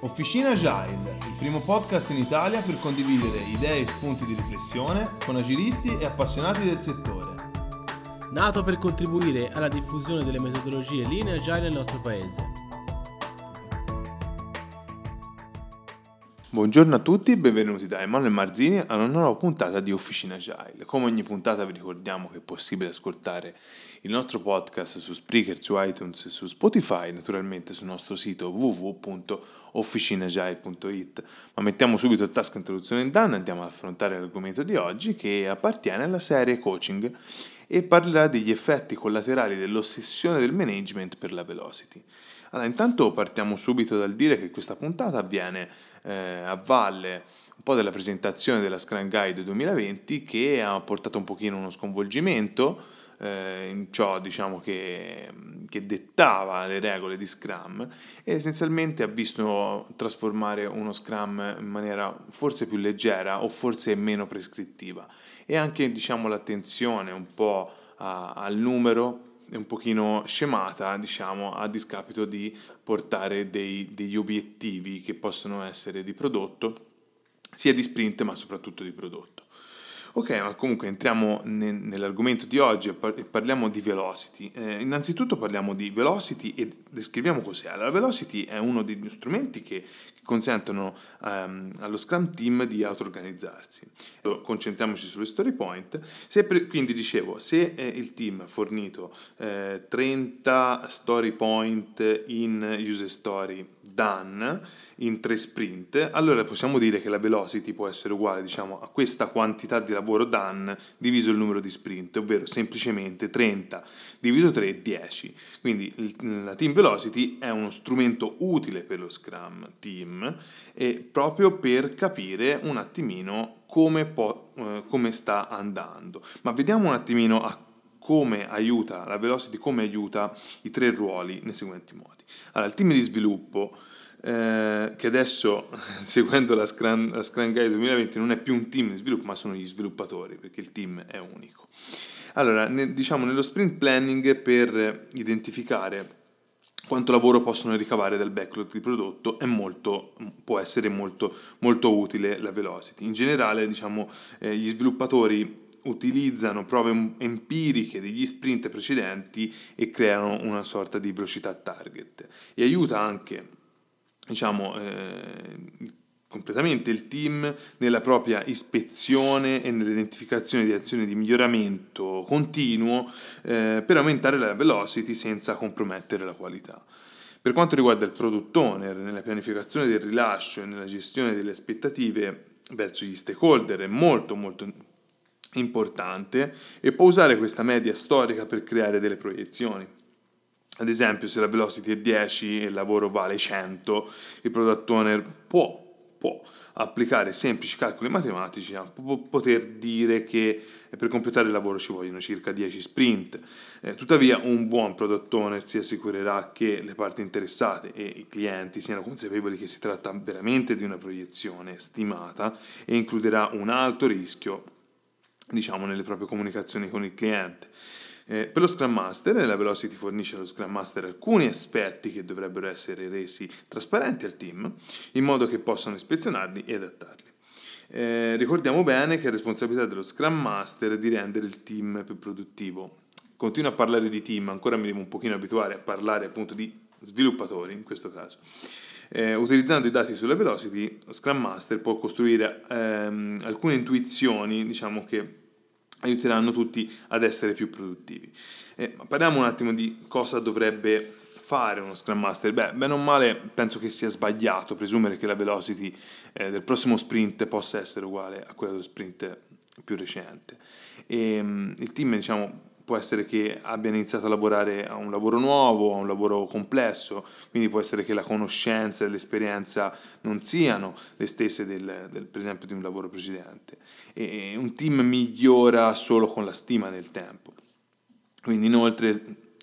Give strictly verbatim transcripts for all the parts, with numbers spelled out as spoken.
Officina Agile, il primo podcast in Italia per condividere idee e spunti di riflessione con agilisti e appassionati del settore. Nato per contribuire alla diffusione delle metodologie lean agile nel nostro paese. Buongiorno a tutti e benvenuti da Emanuele Marzini a una nuova puntata di Officina Agile. Come ogni puntata vi ricordiamo che è possibile ascoltare il nostro podcast su Spreaker, su iTunes e su Spotify, naturalmente sul nostro sito w w w punto officina agile punto i t. Ma mettiamo subito il task introduzione in danno e andiamo ad affrontare l'argomento di oggi, che appartiene alla serie coaching e parlerà degli effetti collaterali dell'ossessione del management per la velocity. Allora, intanto partiamo subito dal dire che questa puntata avviene eh, a valle un po' della presentazione della Scrum Guide duemilaventi, che ha portato un pochino uno sconvolgimento eh, in ciò, diciamo, che, che dettava le regole di Scrum, e essenzialmente ha visto trasformare uno Scrum in maniera forse più leggera o forse meno prescrittiva, e anche, diciamo, l'attenzione un po' a, al numero un pochino scemata, diciamo, a discapito di portare dei, degli obiettivi che possono essere di prodotto, sia di sprint ma soprattutto di prodotto. Ok, ma comunque entriamo ne, nell'argomento di oggi e, par- e parliamo di velocity. Eh, innanzitutto parliamo di velocity e descriviamo cos'è. Allora, velocity è uno degli strumenti che, che consentono ehm, allo Scrum Team di auto-organizzarsi. Concentriamoci sulle story point. Se per, quindi dicevo, se eh, il team ha fornito eh, trenta story point in user story done in tre sprint, allora possiamo dire che la velocity può essere uguale, diciamo, a questa quantità di lavoro done diviso il numero di sprint, ovvero semplicemente trenta diviso tre, dieci. Quindi il, la team velocity è uno strumento utile per lo Scrum team, e proprio per capire un attimino come, po- come sta andando. Ma vediamo un attimino a come aiuta la velocity, come aiuta i tre ruoli nei seguenti modi. Allora, il team di sviluppo, Eh, che adesso, seguendo la Scrum, la Scrum Guide duemilaventi, non è più un team di sviluppo, ma sono gli sviluppatori, perché il team è unico. Allora, ne, diciamo, nello sprint planning, per identificare quanto lavoro possono ricavare dal backlog di prodotto, è molto, può essere molto, molto utile la velocity. In generale, diciamo, eh, gli sviluppatori utilizzano prove empiriche degli sprint precedenti e creano una sorta di velocità target, e aiuta anche, diciamo, eh, completamente il team nella propria ispezione e nell'identificazione di azioni di miglioramento continuo eh, per aumentare la velocity senza compromettere la qualità. Per quanto riguarda il product owner, nella pianificazione del rilascio e nella gestione delle aspettative verso gli stakeholder è molto molto importante, e può usare questa media storica per creare delle proiezioni. Ad esempio, se la velocity è dieci e il lavoro vale cento, il product owner può, può applicare semplici calcoli matematici, può poter dire che per completare il lavoro ci vogliono circa dieci sprint. Eh, tuttavia, un buon product owner si assicurerà che le parti interessate e i clienti siano consapevoli che si tratta veramente di una proiezione stimata, e includerà un alto rischio, diciamo, nelle proprie comunicazioni con il cliente. Eh, per lo Scrum Master, la velocity fornisce allo Scrum Master alcuni aspetti che dovrebbero essere resi trasparenti al team, in modo che possano ispezionarli e adattarli. Eh, ricordiamo bene che è responsabilità dello Scrum Master di rendere il team più produttivo. Continuo a parlare di team, ancora mi devo un pochino abituare a parlare appunto di sviluppatori in questo caso. Eh, utilizzando i dati sulla velocity, lo Scrum Master può costruire ehm, alcune intuizioni, diciamo, che aiuteranno tutti ad essere più produttivi. Eh, parliamo un attimo di cosa dovrebbe fare uno Scrum Master. Beh, bene o male, penso che sia sbagliato presumere che la velocity eh, del prossimo sprint possa essere uguale a quella dello sprint più recente. E, um, il team, diciamo, può essere che abbiano iniziato a lavorare a un lavoro nuovo, a un lavoro complesso, quindi può essere che la conoscenza e l'esperienza non siano le stesse del, del, per esempio, di un lavoro precedente. E un team migliora solo con la stima nel tempo. Quindi inoltre,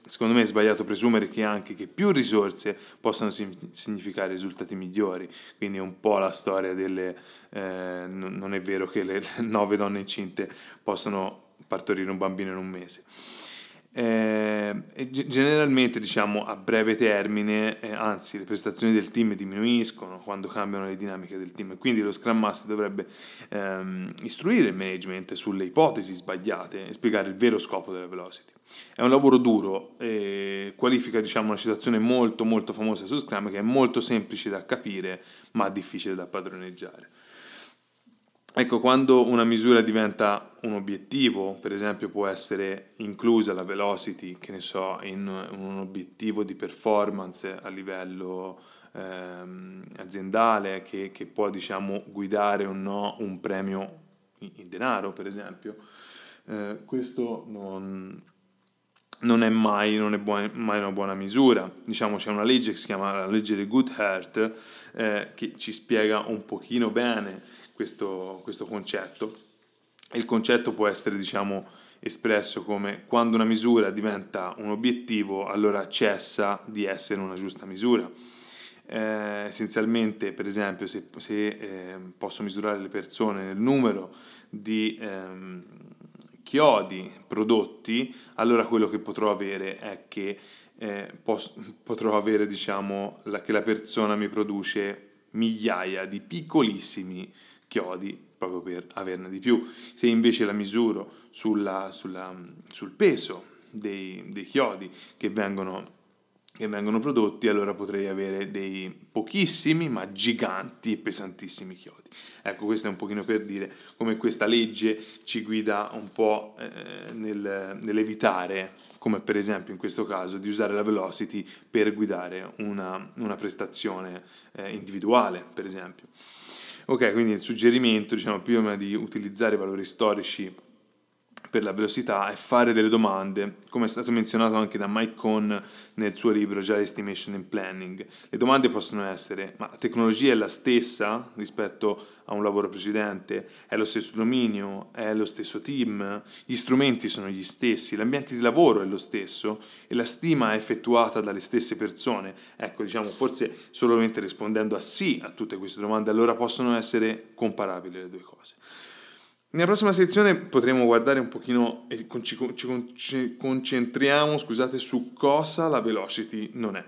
secondo me è sbagliato presumere che anche che più risorse possano significare risultati migliori, quindi è un po' la storia delle... Eh, non è vero che le nove donne incinte possono partorire un bambino in un mese. Eh, e generalmente, diciamo, a breve termine, eh, anzi, le prestazioni del team diminuiscono quando cambiano le dinamiche del team, quindi lo Scrum Master dovrebbe ehm, istruire il management sulle ipotesi sbagliate e spiegare il vero scopo della Velocity. È un lavoro duro e qualifica, diciamo, una citazione molto molto famosa su Scrum, che è molto semplice da capire ma difficile da padroneggiare. Ecco, quando una misura diventa un obiettivo, per esempio può essere inclusa la velocity, che ne so, in un obiettivo di performance a livello ehm, aziendale, che, che può, diciamo, guidare o no un premio in denaro, per esempio. Eh, questo non... non è mai, non è buona, mai una buona misura. Diciamo, c'è una legge che si chiama la legge di Goodhart, eh, che ci spiega un pochino bene questo, questo concetto. Il concetto può essere, diciamo, espresso come: quando una misura diventa un obiettivo, allora cessa di essere una giusta misura. Eh, essenzialmente, per esempio, se, se eh, posso misurare le persone nel numero di... Ehm, chiodi prodotti, allora quello che potrò avere è che eh, posso, potrò avere, diciamo, la, che la persona mi produce migliaia di piccolissimi chiodi proprio per averne di più. Se invece la misuro sulla, sulla, sul peso dei, dei chiodi che vengono, che vengono prodotti, allora potrei avere dei pochissimi ma giganti e pesantissimi chiodi. Ecco, questo è un pochino per dire come questa legge ci guida un po' eh, nel, nell'evitare, come per esempio in questo caso, di usare la velocity per guidare una, una prestazione eh, individuale, per esempio. Ok, quindi il suggerimento, diciamo, prima di utilizzare valori storici per la velocità, è fare delle domande, come è stato menzionato anche da Mike Cohn nel suo libro Agile Estimation and Planning. Le domande possono essere: ma la tecnologia è la stessa rispetto a un lavoro precedente? È lo stesso dominio? È lo stesso team? Gli strumenti sono gli stessi? L'ambiente di lavoro è lo stesso? E la stima è effettuata dalle stesse persone? Ecco, diciamo, forse solamente rispondendo a sì a tutte queste domande, allora possono essere comparabili le due cose. Nella prossima sezione potremo guardare un pochino e ci concentriamo, scusate, su cosa la velocity non è.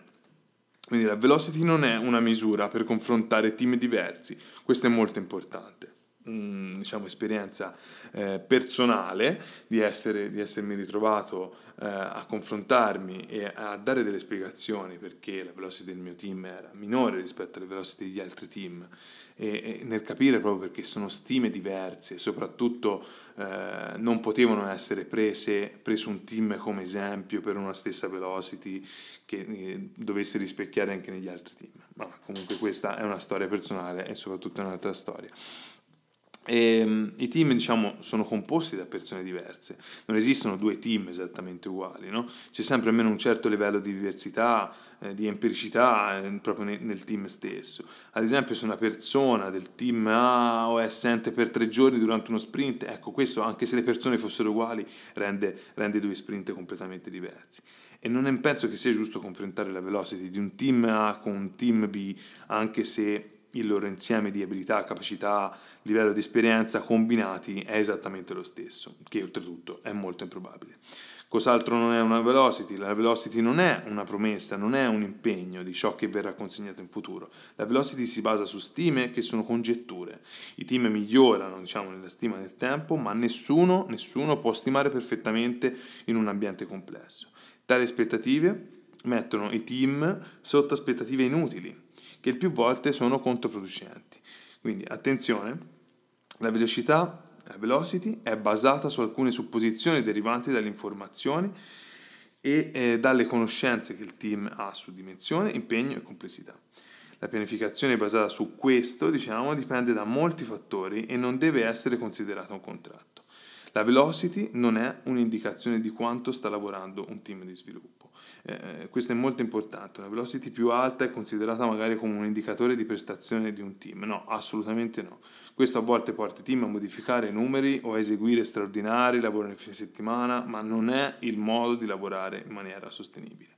Quindi la velocity non è una misura per confrontare team diversi, questo è molto importante. Mm, diciamo, esperienza eh, personale di, essere, di essermi ritrovato eh, a confrontarmi e a dare delle spiegazioni perché la velocity del mio team era minore rispetto alle velocity degli altri team, e, e nel capire proprio perché sono stime diverse, e soprattutto eh, non potevano essere prese preso un team come esempio per una stessa velocity che eh, dovesse rispecchiare anche negli altri team. Ma comunque questa è una storia personale e soprattutto è un'altra storia. E, i team, diciamo, sono composti da persone diverse, non esistono due team esattamente uguali, no? C'è sempre almeno un certo livello di diversità, eh, di empiricità eh, proprio ne, nel team stesso. Ad esempio, se una persona del team A o è assente per tre giorni durante uno sprint, ecco, questo, anche se le persone fossero uguali, rende, rende due sprint completamente diversi. E non è, penso che sia giusto confrontare la velocity di un team A con un team B, anche se il loro insieme di abilità, capacità, livello di esperienza combinati è esattamente lo stesso, che oltretutto è molto improbabile. Cos'altro non è una velocity? La velocity non è una promessa, non è un impegno di ciò che verrà consegnato in futuro. La velocity si basa su stime che sono congetture. I team migliorano, diciamo, nella stima del tempo, ma nessuno, nessuno può stimare perfettamente in un ambiente complesso. Tali aspettative mettono i team sotto aspettative inutili, che più volte sono controproducenti. Quindi attenzione, la velocità, la velocity, è basata su alcune supposizioni derivanti dalle informazioni e eh, dalle conoscenze che il team ha su dimensione, impegno e complessità. La pianificazione basata su questo, diciamo, dipende da molti fattori e non deve essere considerata un contratto. La velocity non è un'indicazione di quanto sta lavorando un team di sviluppo. Eh, questo è molto importante. Una velocity più alta è considerata magari come un indicatore di prestazione di un team. No, assolutamente no. Questo a volte porta i team a modificare i numeri o a eseguire straordinari, lavoro nel fine settimana, ma non è il modo di lavorare in maniera sostenibile.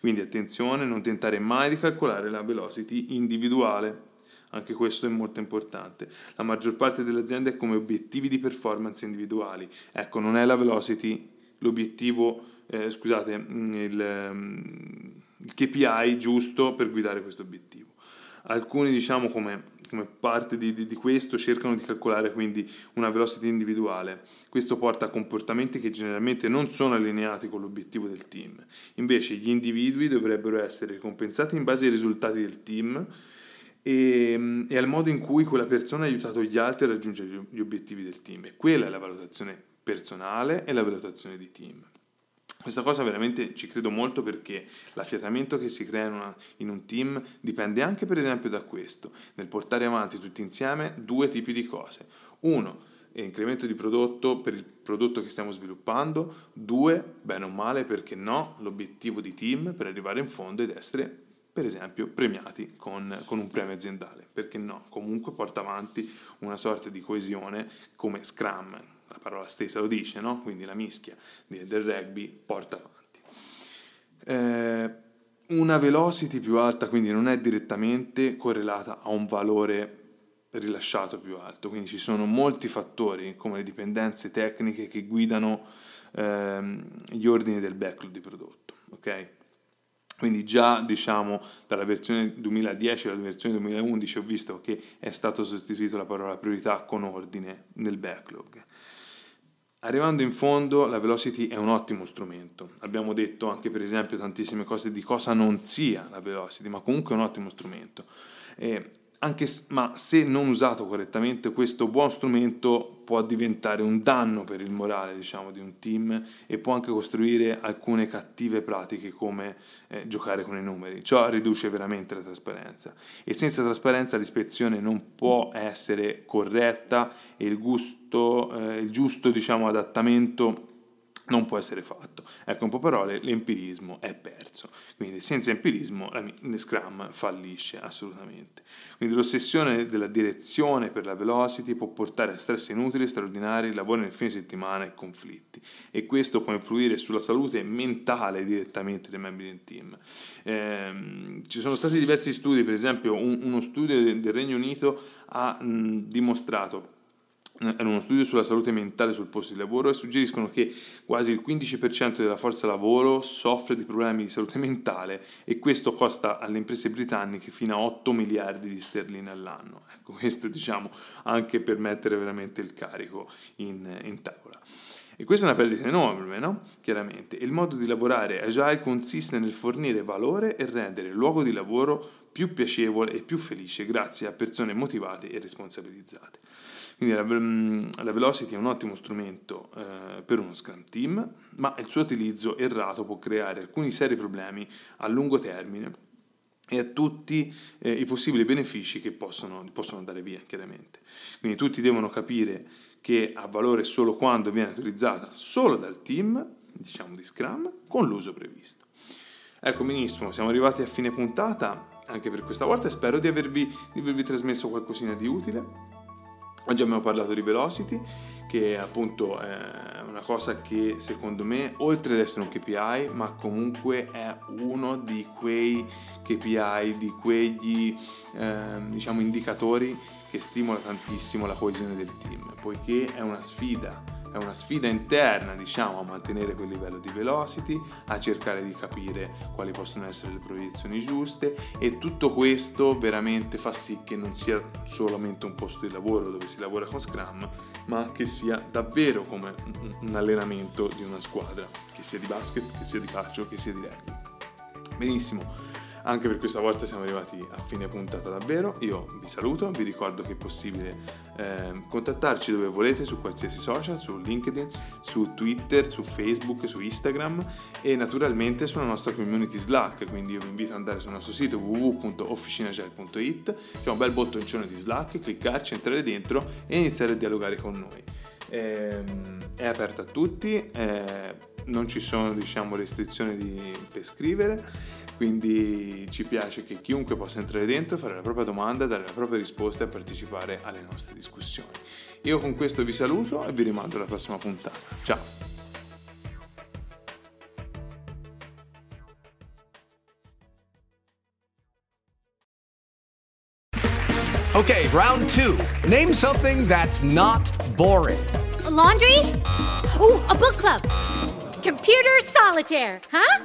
Quindi attenzione, non tentare mai di calcolare la velocity individuale. Anche questo è molto importante. La maggior parte delle aziende è come obiettivi di performance individuali. Ecco, non è la velocity l'obiettivo, eh, scusate, il, il K P I giusto per guidare questo obiettivo. Alcuni, diciamo, come, come parte di, di, di questo, cercano di calcolare quindi una velocity individuale. Questo porta a comportamenti che generalmente non sono allineati con l'obiettivo del team. Invece gli individui dovrebbero essere ricompensati in base ai risultati del team E, e al modo in cui quella persona ha aiutato gli altri a raggiungere gli obiettivi del team. E quella è la valutazione personale e la valutazione di team. Questa cosa veramente ci credo molto, perché l'affiatamento che si crea in, una, in un team dipende anche per esempio da questo, nel portare avanti tutti insieme due tipi di cose. Uno, incremento di prodotto per il prodotto che stiamo sviluppando. Due, bene o male, perché no, l'obiettivo di team per arrivare in fondo ed essere per esempio premiati con, con un premio aziendale, perché no, comunque porta avanti una sorta di coesione come Scrum, la parola stessa lo dice, no? Quindi la mischia del rugby porta avanti. Eh, una velocity più alta quindi non è direttamente correlata a un valore rilasciato più alto, quindi ci sono molti fattori come le dipendenze tecniche che guidano ehm, gli ordini del backlog di prodotto, ok? Quindi già, diciamo, dalla versione duemiladieci alla versione duemilaundici ho visto che è stato sostituito la parola priorità con ordine nel backlog. Arrivando in fondo, la velocity è un ottimo strumento. Abbiamo detto anche per esempio tantissime cose di cosa non sia la velocity, ma comunque è un ottimo strumento. Eh, Anche, ma se non usato correttamente, questo buon strumento può diventare un danno per il morale, diciamo, di un team, e può anche costruire alcune cattive pratiche come eh, giocare con i numeri. Ciò riduce veramente la trasparenza, e senza trasparenza l'ispezione non può essere corretta e il gusto, eh, il giusto, diciamo, adattamento non può essere fatto. Ecco, in poche parole, l'empirismo è perso. Quindi senza empirismo Scrum fallisce assolutamente. Quindi l'ossessione della direzione per la velocity può portare a stress inutili, straordinari, lavori nel fine settimana e conflitti. E questo può influire sulla salute mentale direttamente dei membri del team. Eh, ci sono stati diversi studi, per esempio un, uno studio del Regno Unito ha mh, dimostrato è uno studio sulla salute mentale sul posto di lavoro, e suggeriscono che quasi il quindici per cento della forza lavoro soffre di problemi di salute mentale, e questo costa alle imprese britanniche fino a otto miliardi di sterline all'anno. Ecco, questo, diciamo, anche per mettere veramente il carico in, in tavola. E questa è una perdita enorme, no? Chiaramente. Il modo di lavorare agile consiste nel fornire valore e rendere il luogo di lavoro più piacevole e più felice grazie a persone motivate e responsabilizzate. Quindi la, la velocity è un ottimo strumento eh, per uno Scrum Team, ma il suo utilizzo errato può creare alcuni seri problemi a lungo termine e a tutti eh, i possibili benefici che possono, possono andare via, chiaramente. Quindi tutti devono capire che ha valore solo quando viene utilizzata solo dal team, diciamo, di Scrum, con l'uso previsto. Ecco, benissimo, siamo arrivati a fine puntata anche per questa volta, e spero di avervi, di avervi trasmesso qualcosina di utile. Oggi abbiamo parlato di velocity, che appunto è una cosa che secondo me, oltre ad essere un K P I, ma comunque è uno di quei K P I, di quegli eh, diciamo indicatori che stimola tantissimo la coesione del team, poiché è una sfida. È una sfida interna, diciamo, a mantenere quel livello di velocity, a cercare di capire quali possono essere le proiezioni giuste, e tutto questo veramente fa sì che non sia solamente un posto di lavoro dove si lavora con Scrum, ma che sia davvero come un allenamento di una squadra, che sia di basket, che sia di calcio, che sia di rugby. Benissimo. Anche per questa volta siamo arrivati a fine puntata davvero. Io vi saluto, vi ricordo che è possibile eh, contattarci dove volete, su qualsiasi social, su LinkedIn, su Twitter, su Facebook, su Instagram, e naturalmente sulla nostra community Slack. Quindi io vi invito ad andare sul nostro sito w w w punto officina agile punto i t, c'è un bel bottoncino di Slack, cliccarci, entrare dentro e iniziare a dialogare con noi. ehm, è aperta a tutti, eh, non ci sono, diciamo, restrizioni di, per scrivere, quindi ci piace che chiunque possa entrare dentro, fare la propria domanda, dare la propria risposta e partecipare alle nostre discussioni. Io con questo vi saluto e vi rimando alla prossima puntata. Ciao! Okay, round two. Name something that's not boring. A laundry? Ooh, a book club. Computer solitaire, huh?